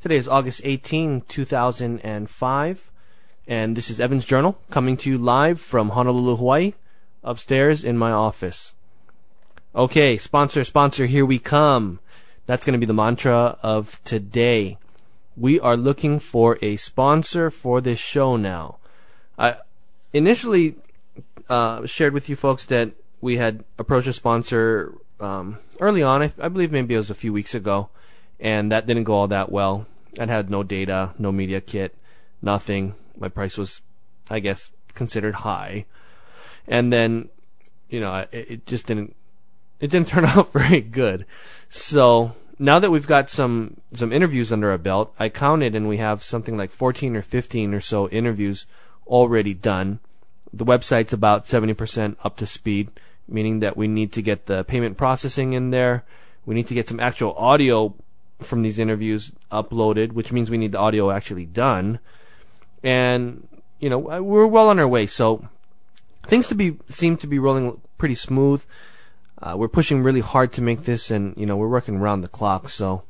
Today is August 18, 2005, and this is Evan's Journal, coming to you live from Honolulu, Hawaii, upstairs in my office. Okay, sponsor, sponsor, here we come. That's going to be the mantra of today. We are looking for a sponsor for this show now. I initially shared with you folks that we had approached a sponsor early on. I believe maybe it was a few weeks ago, and that didn't go all that well. I had no data, no media kit, nothing. My price was, I guess, considered high. And then, you know, it just didn't turn out very good. So now that we've got some interviews under our belt, I counted and we have something like 14 or 15 or so interviews already done. The website's about 70% up to speed, meaning that we need to get the payment processing in there. We need to get some actual audio from these interviews uploaded, which means we need the audio actually done. And, you know, we're well on our way. So things seem to be rolling pretty smooth. We're pushing really hard to make this, and you know we're working around the clock. So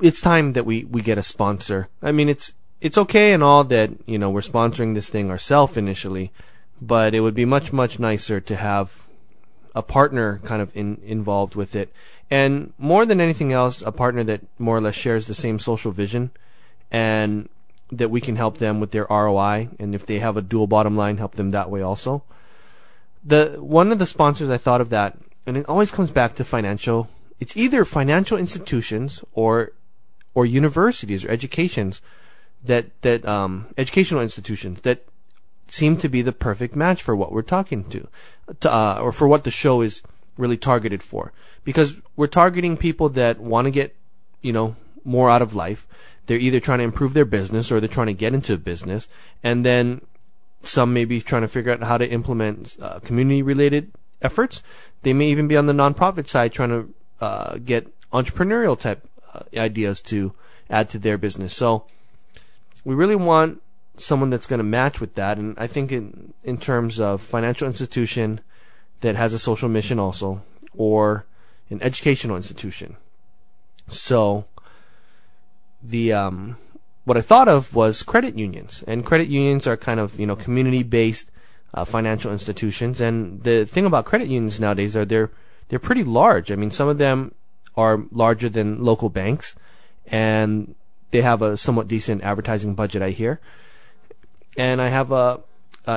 it's time that we get a sponsor. I mean, it's okay and all that, you know, we're sponsoring this thing ourselves initially, but it would be much, much nicer to have a partner kind of involved with it, and more than anything else, a partner that more or less shares the same social vision, and that we can help them with their ROI, and if they have a dual bottom line, help them that way also. One of the sponsors I thought of that, and it always comes back to financial. It's either financial institutions or universities or educations that educational institutions that seem to be the perfect match for what we're talking or for what the show is really targeted for, because we're targeting people that want to get, you know, more out of life. They're either trying to improve their business or they're trying to get into a business, and then some may be trying to figure out how to implement community-related efforts. They may even be on the nonprofit side trying to get entrepreneurial-type ideas to add to their business. So we really want someone that's going to match with that, and I think in terms of financial institution that has a social mission also, or an educational institution. So the what I thought of was credit unions, and credit unions are kind of, you know, community-based financial institutions. And the thing about credit unions nowadays are they're pretty large. I mean, some of them are larger than local banks, and they have a somewhat decent advertising budget, I hear. And I have a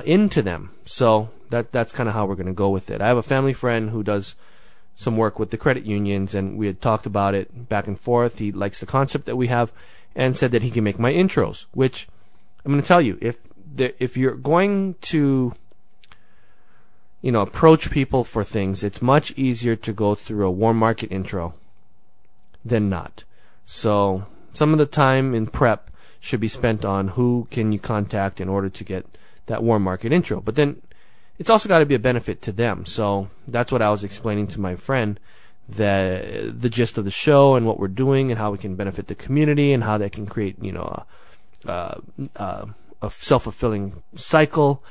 into them, so that's kind of how we're going to go with it. I have a family friend who does some work with the credit unions, and we had talked about it back and forth. He likes the concept that we have, and said that he can make my intros, which I'm going to tell you, if you're going to, you know, approach people for things, it's much easier to go through a warm market intro than not. So some of the time in prep should be spent on who can you contact in order to get that warm market intro. But then it's also got to be a benefit to them. So that's what I was explaining to my friend, that the gist of the show and what we're doing and how we can benefit the community and how that can create, you know, a self-fulfilling cycle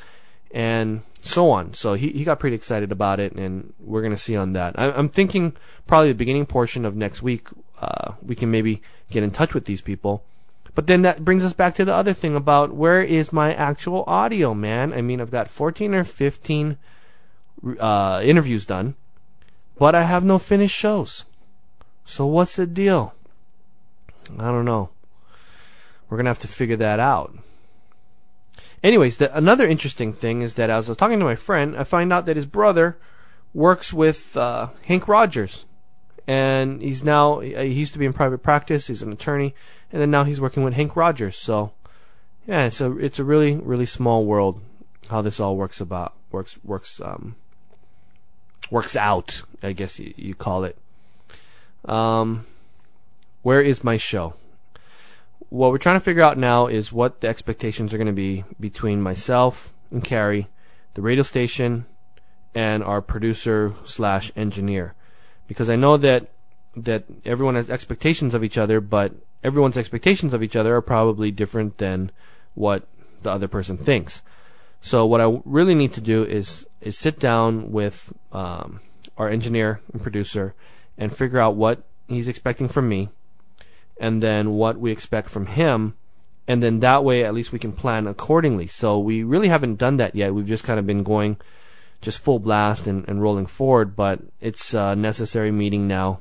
and so on. So he got pretty excited about it, and we're going to see on that. I'm thinking probably the beginning portion of next week, we can maybe get in touch with these people. But then that brings us back to the other thing about where is my actual audio, man? I mean, I've got 14 or 15 interviews done, but I have no finished shows. So what's the deal? I don't know. We're going to have to figure that out. Anyways, another interesting thing is that as I was talking to my friend, I find out that his brother works with Hank Rogers. And he's now, he used to be in private practice, he's an attorney, and then now he's working with Hank Rogers. So, yeah, it's a really, really small world how this all works out, I guess you call it. Where is my show? What we're trying to figure out now is what the expectations are going to be between myself and Carrie, the radio station, and our producer/engineer. Because I know that everyone has expectations of each other, but everyone's expectations of each other are probably different than what the other person thinks. So what I really need to do is sit down with our engineer and producer and figure out what he's expecting from me and then what we expect from him, and then that way at least we can plan accordingly. So we really haven't done that yet. We've just kind of been going just full blast and rolling forward, but it's a necessary meeting now.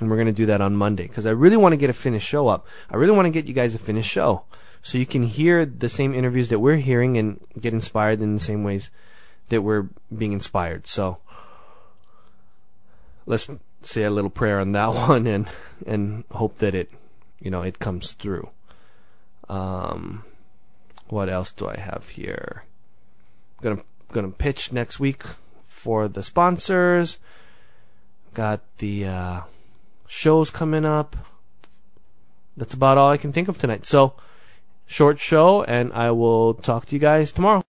And we're going to do that on Monday because I really want to get a finished show up. I really want to get you guys a finished show so you can hear the same interviews that we're hearing and get inspired in the same ways that we're being inspired. So let's say a little prayer on that one and hope that it comes through. What else do I have here? Gonna pitch next week for the sponsors. Got the shows coming up. That's about all I can think of tonight. So, short show, and I will talk to you guys tomorrow.